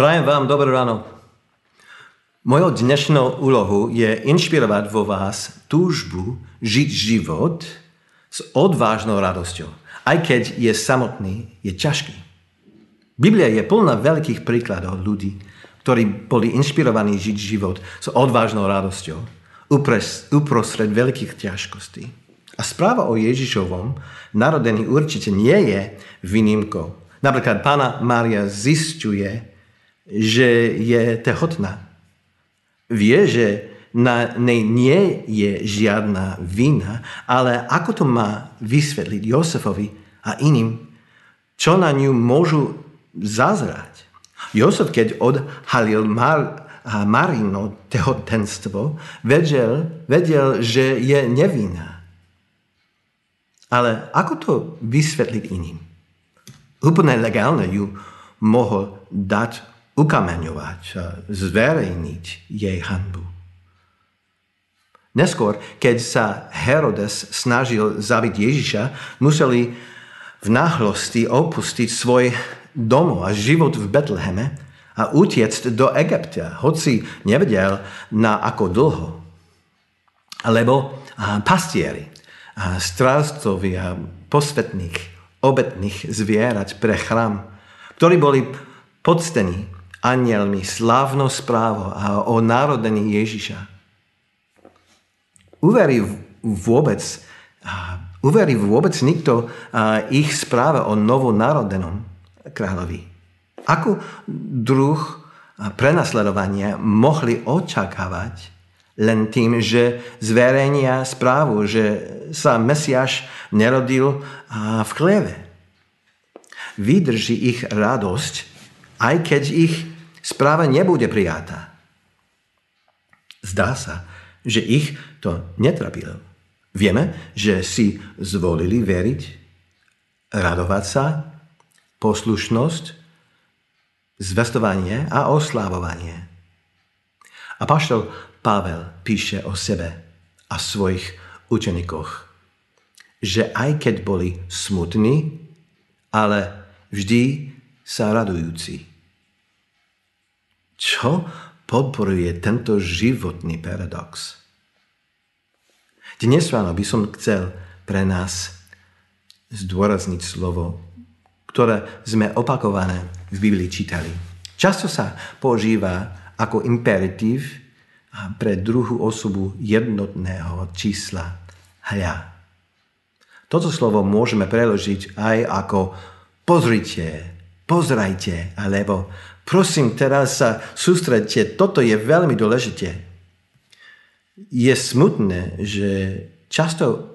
Prajem vám dobré ráno. Mojou dnešnou úlohou je inšpirovať vo vás túžbu žiť život s odvážnou radosťou. Aj keď je samotný, je ťažký. Biblia je plná veľkých príkladov ľudí, ktorí boli inšpirovaní žiť život s odvážnou radosťou uprostred veľkých ťažkostí. A správa o Ježišovom narodení určite nie je výnimkou. Napríklad Panna Mária zisťuje, že je tehotná. Vie, že na nej nie je žiadna vina, ale ako to má vysvetliť Jozefovi a iným, čo na ňu môžu zazrať? Jozef, keď odhalil Marino tehotenstvo, vedel, že je nevinná. Ale ako to vysvetliť iným? Úplne legálne ju mohol dať ukameňovať a zverejniť jej hanbu. Neskôr, keď sa Herodes snažil zabiť Ježiša, museli v náhlosti opustiť svoj domov a život v Betleheme a utiecť do Egypta, hoci nevedel na ako dlho. Lebo pastieri, strážcovia posvetných, obetných zvierat pre chrám, ktorí boli poctení anielmi slávnou správou a o narodení Ježiša. Uverí vôbec nikto ich správe o novonarodenom kráľovi? Ako druh prenasledovania mohli očakávať len tým, že zverejnia správu, že sa Mesiáš nerodil v chlieve? Vydrží ich radosť, aj keď ich správa nebude prijatá. Zdá sa, že ich to netrapilo. Vieme, že si zvolili veriť, radovať sa, poslušnosť, zvestovanie a oslávovanie. Apoštol Pavel píše o sebe a svojich učeníkoch, že aj keď boli smutní, ale vždy sa radujúci. Čo podporuje tento životný paradox? Dnes ráno by som chcel pre nás zdôrazniť slovo, ktoré sme opakované v Biblii čítali. Často sa používa ako imperatív pre druhú osobu jednotného čísla hľa. Toto slovo môžeme preložiť aj ako pozrite, alebo prosím, teraz sa sústreďte, toto je veľmi dôležité. Je smutné, že často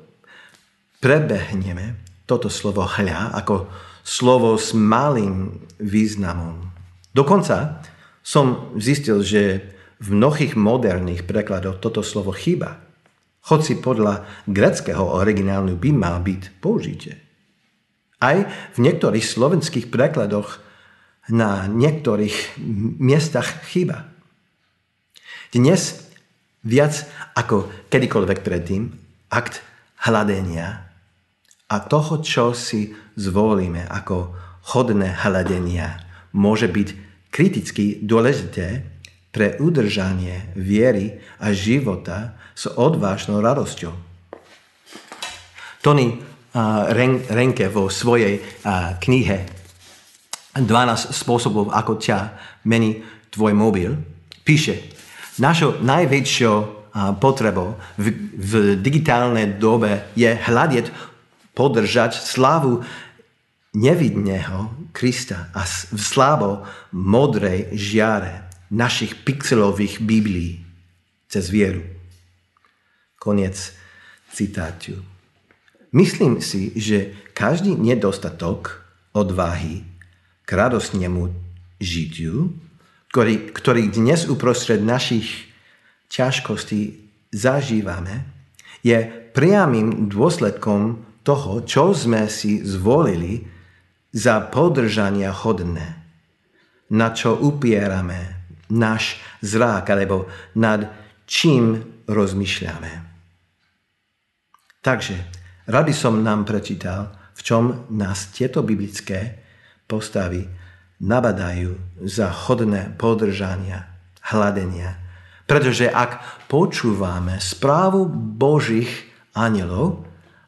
prebehneme toto slovo hľa ako slovo s malým významom. Dokonca som zistil, že v mnohých moderných prekladoch toto slovo chýba, hoci podľa gréckeho originálu by mal byť použité. Aj v niektorých slovenských prekladoch na niektorých miestach chýba. Dnes viac ako kedykoľvek predtým akt hľadenia a toho, čo si zvolíme ako hodné hľadenia, môže byť kriticky dôležité pre udržanie viery a života s odvážnou radosťou. Tony Renke vo svojej knihe 12 spôsobov, ako ťa mení tvoj mobil, píše: našou najväčšou potrebou v digitálnej dobe je hľadieť podržať slávu nevidného Krista a v slávo modrej žiare našich pixelových Biblií cez vieru. Koniec citátu. Myslím si, že každý nedostatok odvahy k radostnému žitiu, ktorý dnes uprostred našich ťažkostí zažívame, je priamým dôsledkom toho, čo sme si zvolili za podržania hodné, na čo upierame náš zrak, alebo nad čím rozmýšľame. Takže, rád by som nám prečítal, v čom nás tieto biblické postavy nabadajú za hodné podržania, hladenia. Pretože ak počúvame správu Božích anjelov,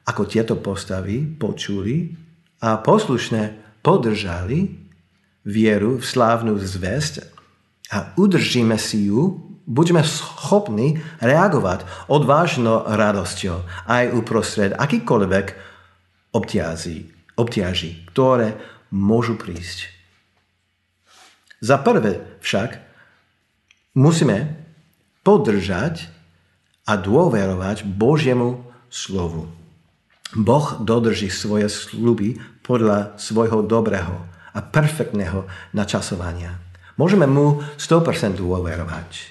ako tieto postavy počuli a poslušne podržali vieru v slávnu zvesť a udržíme si ju, buďme schopní reagovať odvážno radosťou aj uprostred akýkoľvek obťaží, ktoré môžu prísť. Za prvé však musíme podržať a dôverovať Božiemu slovu. Boh dodrží svoje sľuby podľa svojho dobrého a perfektného načasovania. Môžeme mu 100% dôverovať.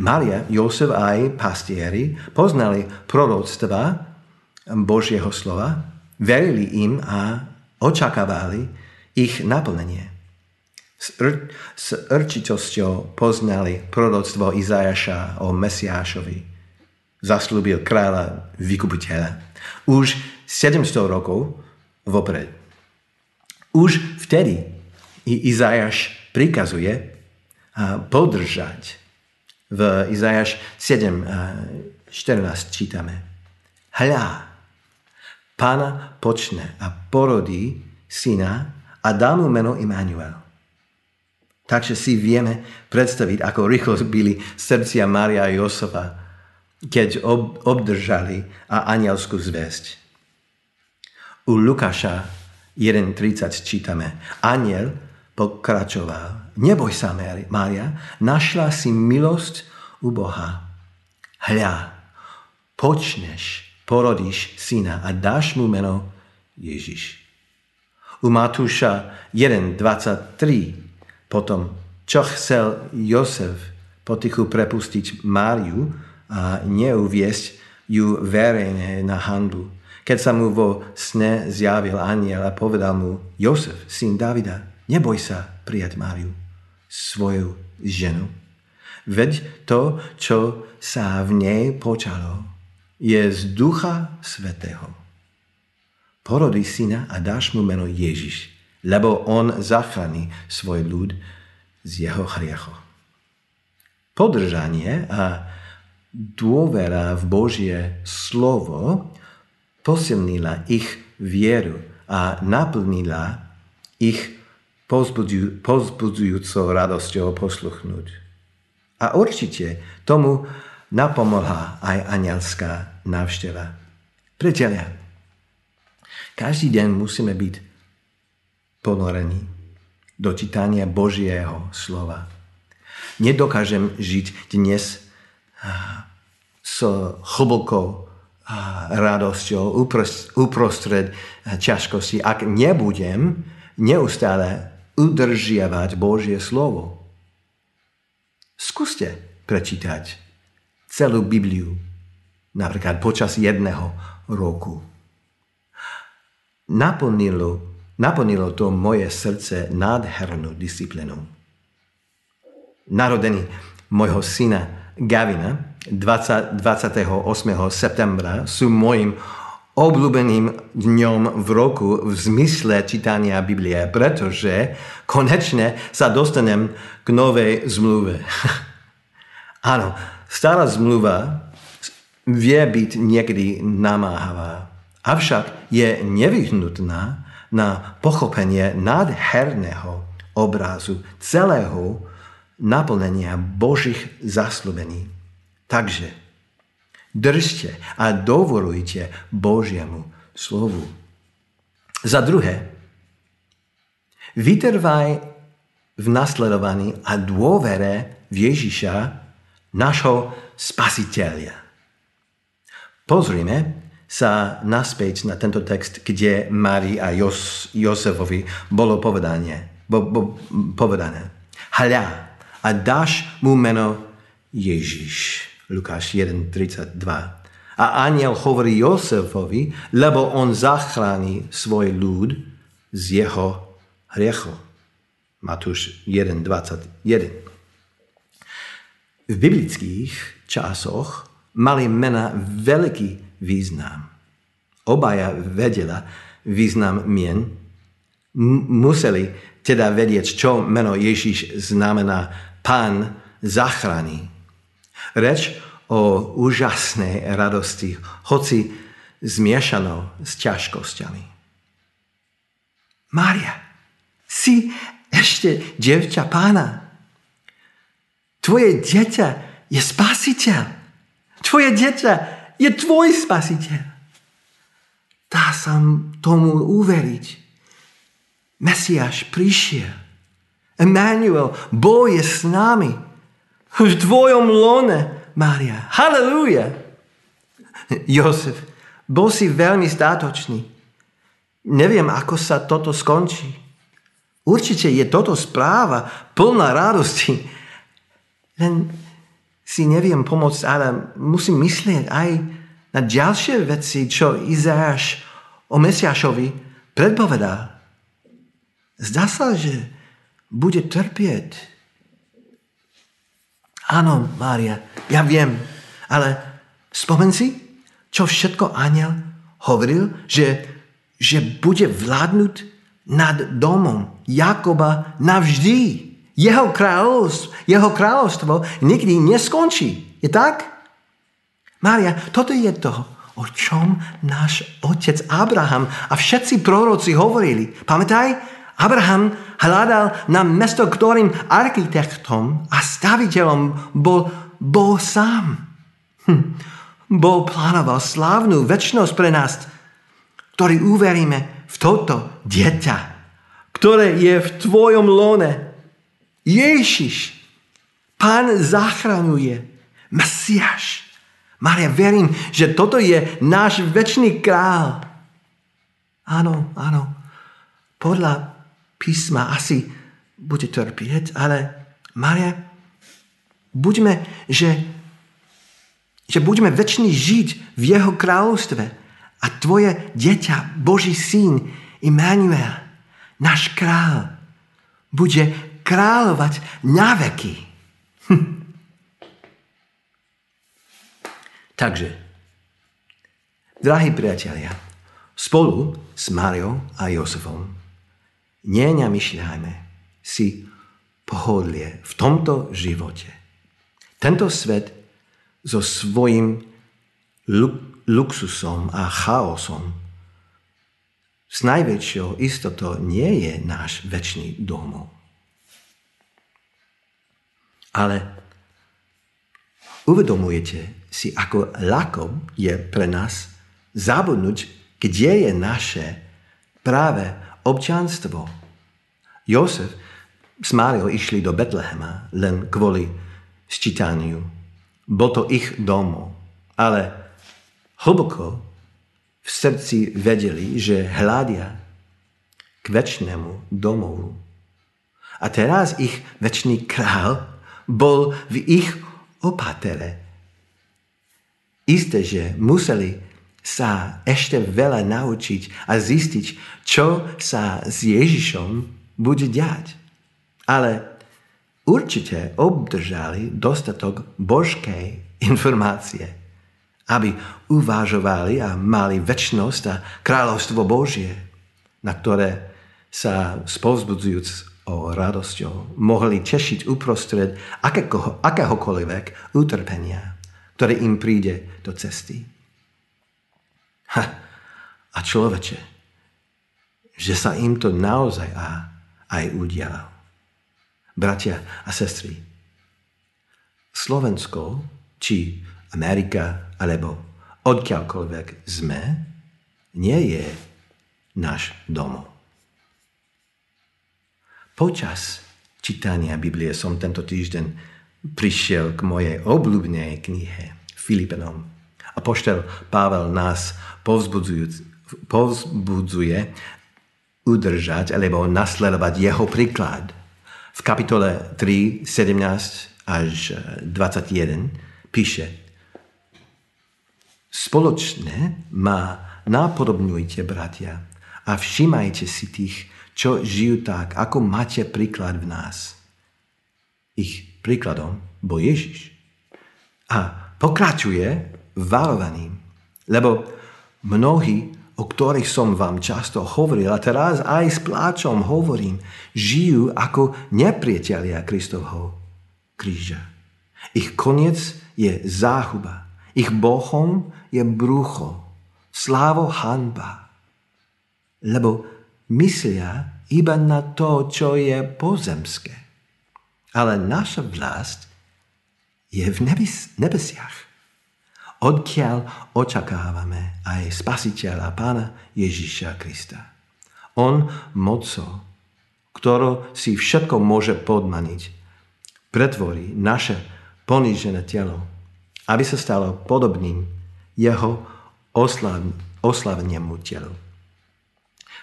Mária, Jozef aj pastieri poznali proroctva Božieho slova, verili im a očakávali ich naplnenie. S určitosťou poznali proroctvo Izajaša o Mesiášovi. Zasľúbil kráľa vykupiteľa. Už 700 rokov vopred. Už vtedy Izajaš prikazuje podržať. V Izajaš 7:14 čítame. Hľa, Pána počne a porodí syna a dá mu meno Immanuel. Takže si vieme predstaviť, ako rýchlo byli srdcia Mária a Jozefa, keď obdržali anjelskú zvesť. U Lukáša 1:30 čítame. Anjel pokračoval. Neboj sa, Mária, našla si milosť u Boha. Hľa, počneš, porodíš syna a dáš mu meno Ježiš. U Matúša 1:23 potom, čo chcel Jozef potichu prepustiť Máriu a neuviesť ju verejne na hanbu, keď sa mu vo sne zjavil anjel a povedal mu: Jozef, syn Davida, neboj sa prijať Máriu, svoju ženu. Veď to, čo sa v nej počalo, je z Ducha Svätého. Porodí syna a dáš mu meno Ježiš, lebo on zachráni svoj ľud z jeho hriechov. Podržanie a dôvera v Božie slovo posilnila ich vieru a naplnila ich povzbudzujúcou radosťou posluchnúť. A určite tomu napomohla aj anjelská návšteva. Priatelia, každý deň musíme byť ponorení do čítania Božieho slova. Nedokážem žiť dnes s hlbokou radosťou uprostred ťažkosti, ak nebudem neustále udržiavať Božie slovo. Skúste prečítať celú Bibliu, napríklad počas jedného roku. Naplnilo to moje srdce nádhernú disciplínu. Narodení mojho syna Gavina 28. septembra sú mojim obľúbeným dňom v roku v zmysle čítania Biblie, pretože konečne sa dostanem k novej zmluve. Áno, stará zmluva vie byť niekedy namáhavá, avšak je nevyhnutná na pochopenie nádherného obrazu celého naplnenia Božích zasľúbení. Takže držte a dovorujte Božiemu slovu. Za druhé, vytrvaj v nasledovaní a dôvere v Ježiša, našho spasiteľa. Pozrime sa naspäť na tento text, kde Márii a Jozefovi bolo povedané. Hľa, a dáš mu meno Ježiš. Lukáš 1:32. A anjel hovorí Jozefovi, lebo on zachráni svoj ľud z jeho hriechu. Matúš 1:21. V biblických časoch mali mena veľký význam. Obaja vedela význam mien, museli teda vedieť, čo meno Ježiš znamená Pán zachráni. Reč o úžasnej radosti, hoci zmiešanou s ťažkosťami. Mária, si ešte dievča Pána. Tvoje dieťa je spasiteľ. Tvoje dieťa je tvoj spasiteľ. Dá sa tomu uveriť. Mesiáš prišiel. Emanuel, Boh je s nami. V tvojom lone, Mária. Halelúja. Jozef, bol si veľmi statočný. Neviem, ako sa toto skončí. Určite je toto správa plná radosti. Len si neviem pomôcť, ale musím myslieť aj na ďalšie veci, čo Izajáš o Mesiášovi predpovedal. Zdá sa, že bude trpieť. Áno, Mária, ja viem, ale spomen si, čo všetko anjel hovoril, že bude vládnuť nad domom Jakoba navždy. Jeho kráľovstvo nikdy neskončí. Je tak? Mária, toto je to, o čom náš otec Abraham a všetci proroci hovorili. Pamätaj? Abraham hľadal na mesto, ktorým architektom a staviteľom bol Boh sám. Boh plánoval slávnu večnosť pre nás, ktorý uveríme v toto dieťa, ktoré je v tvojom lone. Ježiš, Pán zachraňuje, Mesiáš. Mária, verím, že toto je náš večný kráľ. Áno, áno, podľa písma asi bude trpieť, ale Mária, buďme, že budeme večný žiť v jeho kráľovstve. A tvoje dieťa, Boží syn, Immanuel, náš král, bude kráľovať na veky. Takže, drahí priatelia, spolu s Máriou a Jozefom nenamýšľajme si pohodlie v tomto živote. Tento svet so svojím luxusom a chaosom s najväčšou istotou nie je náš večný domov. Ale uvedomujete si, ako ľahko je pre nás zabudnúť, kde je naše práve občianstvo. Jozef s Máriou išli do Betlehema len kvôli sčítaniu. Bol to ich domov, ale hlboko v srdci vedeli, že hľadia k večnému domovu. A teraz ich večný král bol v ich opatere. Isté, že museli sa ešte veľa naučiť a zistiť, čo sa s Ježišom bude diať. Ale určite obdržali dostatok božskej informácie, aby uvažovali a mali večnosť a kráľovstvo Božie, na ktoré sa spovzbudzujúc o radosťou mohli tešiť uprostred akéhokoľvek utrpenia, ktoré im príde do cesty. A človeče, že sa im to naozaj aj udialo. Bratia a sestry, Slovensko či Amerika, alebo odkiaľkoľvek sme, nie je náš domov. Počas čítania Biblie som tento týždeň prišiel k mojej obľúbenej knihe Filipanom. Apoštol Pavel nás povzbudzuje udržať alebo nasledovať jeho príklad. V kapitole 3, 17 až 21 píše: Spoločne ma napodobňujte, bratia, a všímajte si tých, čo žijú tak, ako máte príklad v nás. Ich príkladom bol Ježiš. A pokračuje varovaním, lebo mnohí o ktorých som vám často hovoril a teraz aj s pláčom hovorím, žijú ako nepriatelia Kristovho kríža. Ich koniec je záhuba, ich bohom je brucho, slávo hanba. Lebo myslia iba na to, čo je pozemské. Ale naša vlast je v nebesiach, odkiaľ očakávame aj Spasiteľa Pána Ježiša Krista. On mocou, ktorou si všetko môže podmaniť, pretvorí naše ponížené telo, aby sa stalo podobným jeho oslavnému telu.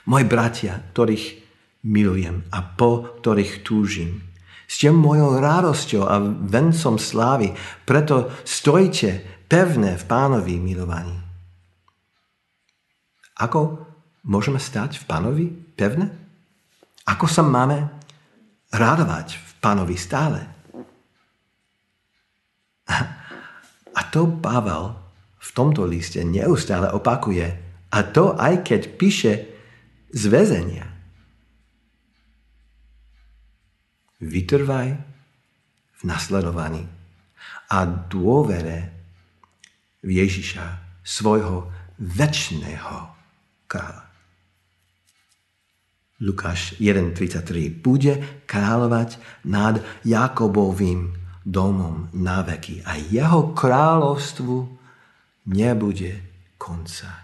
Moji bratia, ktorých milujem a po ktorých túžim, ste mojou radosťou a vencom slávy, preto stojte pevné v Pánovi milovaní. Ako môžeme stať v Pánovi pevne? Ako sa máme radovať v Pánovi stále? A to Pavel v tomto liste neustále opakuje. A to aj keď píše z väzenia. Vytrvaj v nasledovaní a dôvere v Ježiša, svojho večného kráľa. Lukáš 1.33 bude kráľovať nad Jakobovým domom na veky a jeho kráľovstvu nebude konca.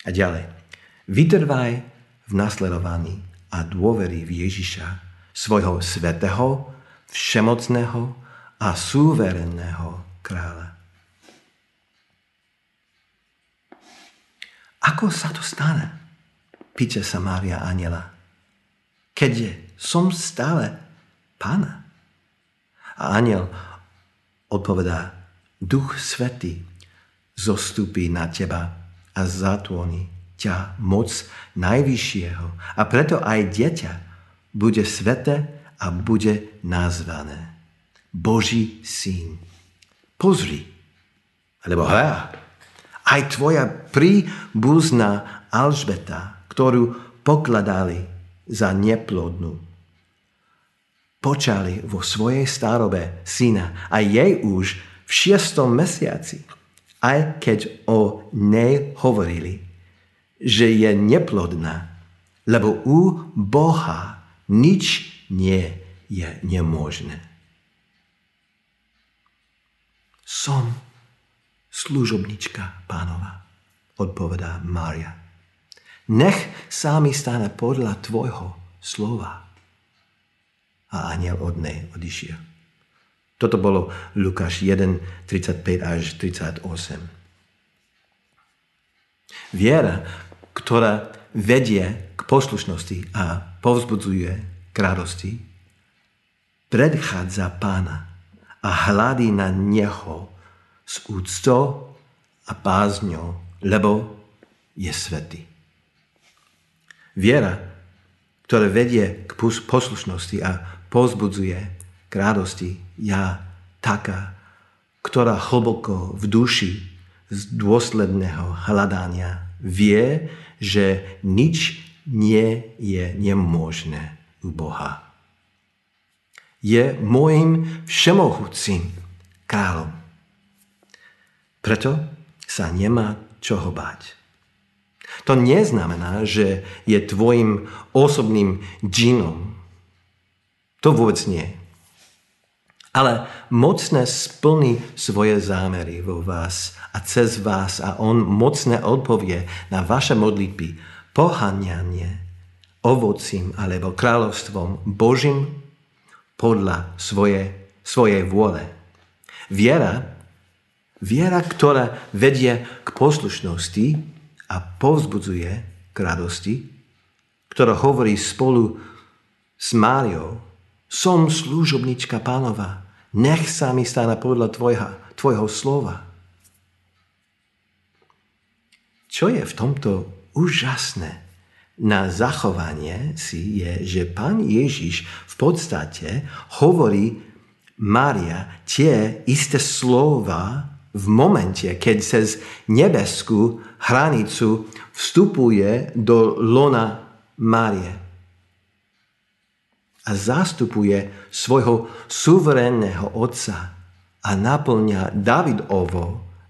A ďalej. Vytrvaj v nasledovaní a dôvery v Ježiša, svojho svätého, všemocného a suverénneho kráľa. Ako sa to stane? Pýta sa Mária anjela. Keďže som stále Pána. A anjel odpovedá, Duch Svätý zostupí na teba a zatvoní ťa moc Najvyššieho. A preto aj dieťa bude sväté a bude nazvané Boží syn. Pozri, alebo hľa, aj tvoja príbuzná Alžbeta, ktorú pokladali za neplodnú, počali vo svojej starobe syna a jej už v 6. mesiaci, aj keď o nej hovorili, že je neplodná, lebo u Boha nič nie je nemožné. Som služobnička Pánova, odpovedá Mária. Nech sa mi stane podľa tvojho slova. A anjel od nej odišiel. Toto bolo Lukáš 1, 35 až 38. Viera, ktorá vedie k poslušnosti a povzbudzuje k radosti, predchádza Pána a hľadí na neho s úctou a bázňou, lebo je svätý. Viera, ktorá vedie k poslušnosti a povzbudzuje k radosti, ja taká, ktorá hlboko v duši z dôsledného hľadania vie, že nič nie je nemožné u Boha. Je môjim všemohúcim kráľom. Preto sa nemá čoho báť. To neznamená, že je tvojim osobným džinom. To vôbec nie. Ale mocne splní svoje zámery vo vás a cez vás a on mocne odpovie na vaše modlitby poháňanie ovocím alebo kráľovstvom Božím podľa svojej vôle. Viera, ktorá vedie k poslušnosti a povzbudzuje k radosti, ktorá hovorí spolu s Máriou, som služobnička Pánova, nech sa mi stane podľa tvojho slova. Čo je v tomto úžasné? Na zachovanie si je, že Pán Ježiš v podstate hovorí Mária tie isté slova v momente, keď cez nebeskú hranicu vstupuje do lona Márie a zastupuje svojho suverénneho otca a naplňa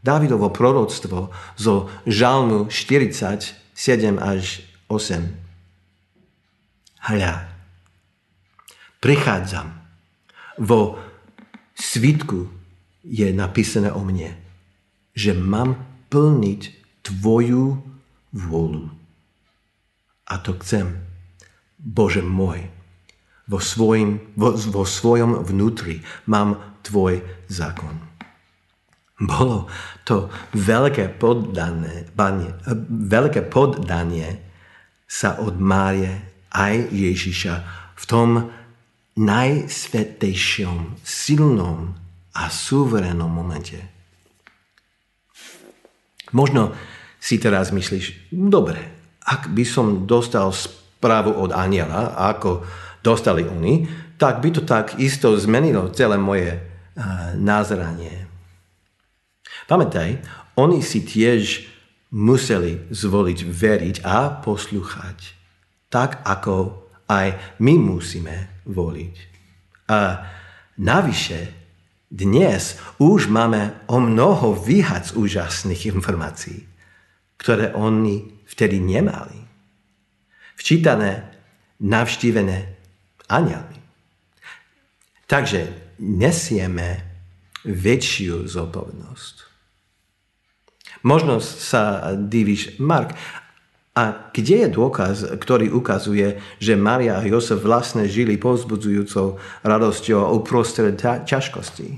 Dávidovo proroctvo zo Žalmu 47-8. Hľa, prichádzam, vo svitku je napísané o mne, že mám plniť tvoju vôľu. A to chcem, Bože môj, vo svojom vnútri mám tvoj zákon. Bolo to veľké poddanie sa od Márie aj Ježiša v tom najsvätejšom, silnom a suverénnom momente. Možno si teraz myslíš, dobre, ak by som dostal správu od anjela, ako dostali oni, tak by to tak isto zmenilo celé moje nazeranie. Pamätaj, oni si tiež museli zvoliť veriť a poslúchať, tak ako aj my musíme voliť. A navyše, dnes už máme o mnoho viac úžasných informácií, ktoré oni vtedy nemali. Včítané, navštívené anjelmi. Takže nesieme väčšiu zodpovednosť. Možno sa divíš, Mark, a kde je dôkaz, ktorý ukazuje, že Mária a Jozef vlastne žili povzbudzujúcou radosťou uprostred ťažkosti?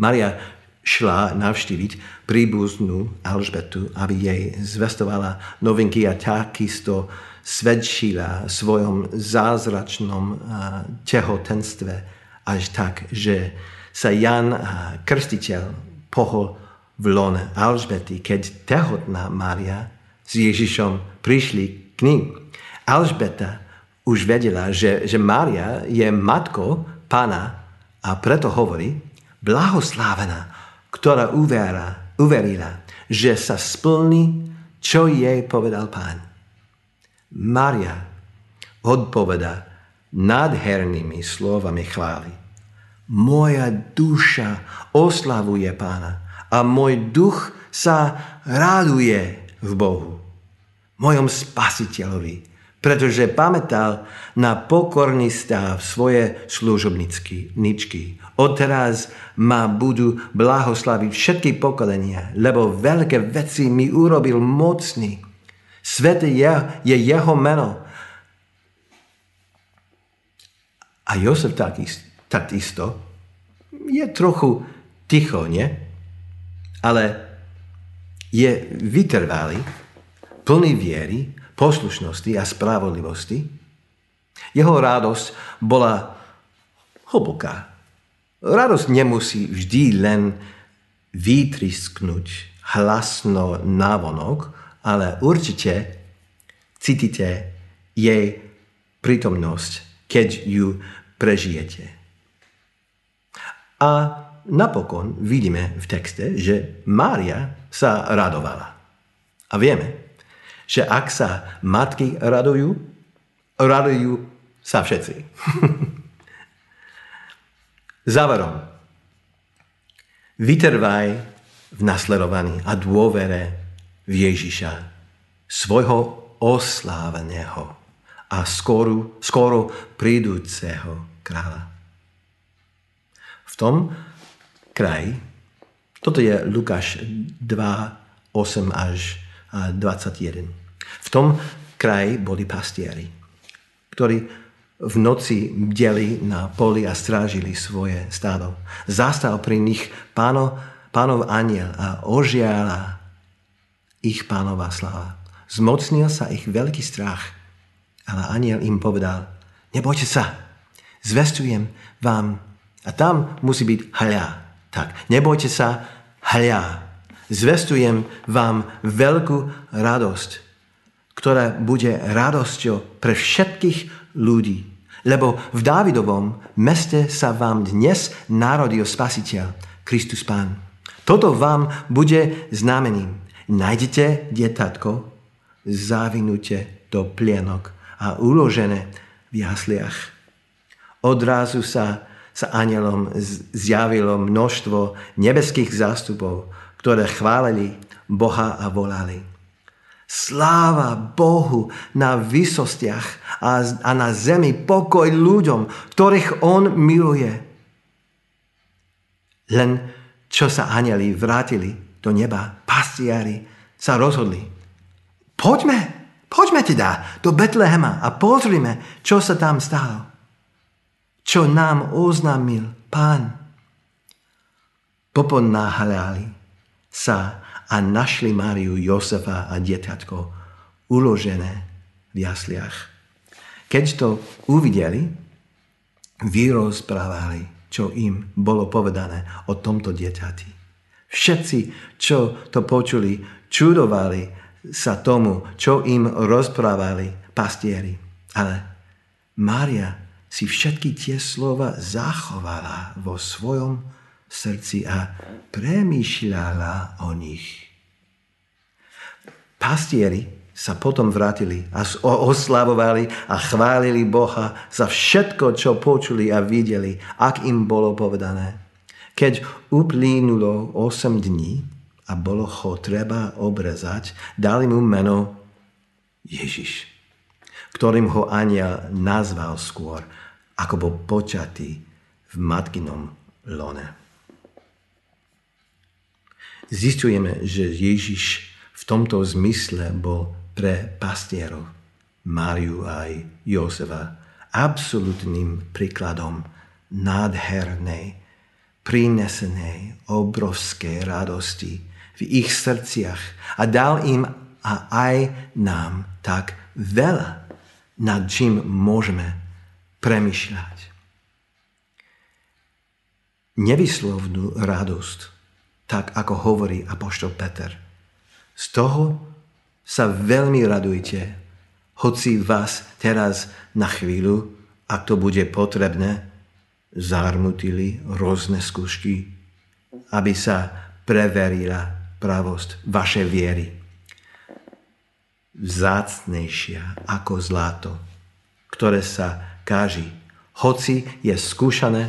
Mária šla navštíviť príbuznú Alžbetu, aby jej zvestovala novinky a takisto svedčila svojom zázračnom tehotenstve až tak, že sa Jan Krstiteľ pohol v lone Alžbety, keď tehotná Mária s Ježišom prišli k ním. Alžbeta už vedela, že Mária je matkou Pána a preto hovorí, blahoslávená, ktorá uverila, že sa splní, čo jej povedal Pán. Mária odpoveda nádhernými slovami chvály. Moja duša oslavuje Pána a môj duch sa raduje v Bohu, mojom Spasiteľovi, pretože pamätal na pokorný stav svoje služobničky. Odteraz ma budú blahoslaviť všetky pokolenia, lebo veľké veci mi urobil mocný. Sväté je jeho meno. A Jozef takisto je trochu ticho, nie? Ale je vytrvalý, plný viery, poslušnosti a spravodlivosti. Jeho radosť bola hlboká. Radosť nemusí vždy len vytrisknúť hlasno navonok, ale určite cítite jej prítomnosť, keď ju prežijete. A napokon vidíme v texte, že Mária sa radovala. A vieme, že ak sa matky radujú, radujú sa všetci. Záverom. Vytrvaj v nasledovaní a dôvere v Ježiša, svojho osláveného a skoro príduceho kráľa. V tom kraj. Toto je Lukáš 2:8 až 21. V tom kraji boli pastieri, ktorí v noci bdeli na poli a strážili svoje stádo. Zastal pri nich pánov anjel a ožiala ich pánova sláva. Zmocnil sa ich veľký strach, ale anjel im povedal, nebojte sa, zvestujem vám. A tam musí byť hľa. Tak, nebojte sa, hľa, zvestujem vám veľkú radosť, ktorá bude radosťou pre všetkých ľudí. Lebo v Dávidovom meste sa vám dnes narodil Spasiteľ, Kristus Pán. Toto vám bude znamením. Nájdete dietatko, zavinute do plienok a uložené v jasliach. Odrazu sa anjelom zjavilo množstvo nebeských zástupov, ktoré chválili Boha a volali: Sláva Bohu na výsostiach a na zemi pokoj ľuďom, ktorých On miluje. Len čo sa anjeli vrátili do neba, pastiári sa rozhodli: Poďme teda do Betlehema a pozrime, čo sa tam stalo, čo nám oznámil Pán. Poponáhľali sa a našli Máriu, Josefa a dieťatko uložené v jasliach. Keď to uvideli, vyrozprávali, čo im bolo povedané o tomto dieťati. Všetci, čo to počuli, čudovali sa tomu, čo im rozprávali pastieri. Ale Mária si všetky tie slova zachovala vo svojom srdci a premýšľala o nich. Pastieri sa potom vrátili a oslavovali a chválili Boha za všetko, čo počuli a videli, ak im bolo povedané. Keď uplynulo 8 dní a bolo ho treba obrezať, dali mu meno Ježiš, ktorým ho anjel nazval skôr, ako bol počatý v matkinom lone. Zistujeme, že Ježiš v tomto zmysle bol pre pastierov, Máriu aj Jozefa, absolútnym príkladom nádhernej, prinesenej, obrovskej radosti v ich srdciach a dal im a aj nám tak veľa, nad čím môžeme premýšľať. Nevyslovnú radosť, tak ako hovorí apoštol Peter: z toho sa veľmi radujte, hoci vás teraz na chvíľu, ak to bude potrebné, zarmutili rôzne skúšky, aby sa preverila pravosť vašej viery. Vzácnejšia ako zlato, ktoré sa káži, hoci je skúšané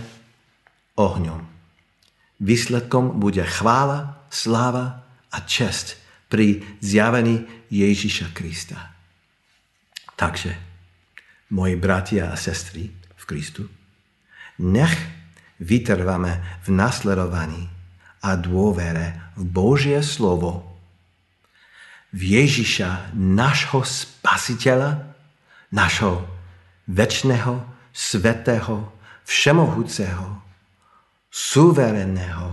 ohňom. Výsledkom bude chvála, sláva a čest pri zjavení Ježiša Krista. Takže, moji bratia a sestry v Kristu, nech vytrváme v nasledovaní a dôvere v Božie slovo, v Ježiša, našho Spasiteľa, našho večného, svätého, všemohúceho, suverénneho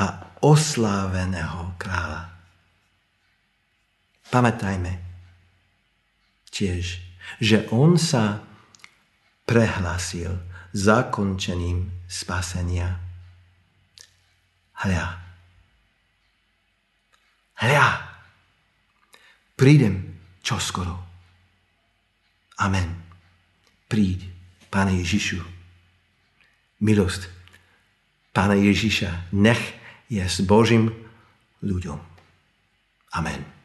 a osláveného kráľa. Pamätajme tiež, že on sa prehlásil zakončením spasenia. Hľa, prídem čoskoro. Amen. Príď, Pane Ježišu. Milosť Pána Ježiša nech je s Božím ľuďom. Amen.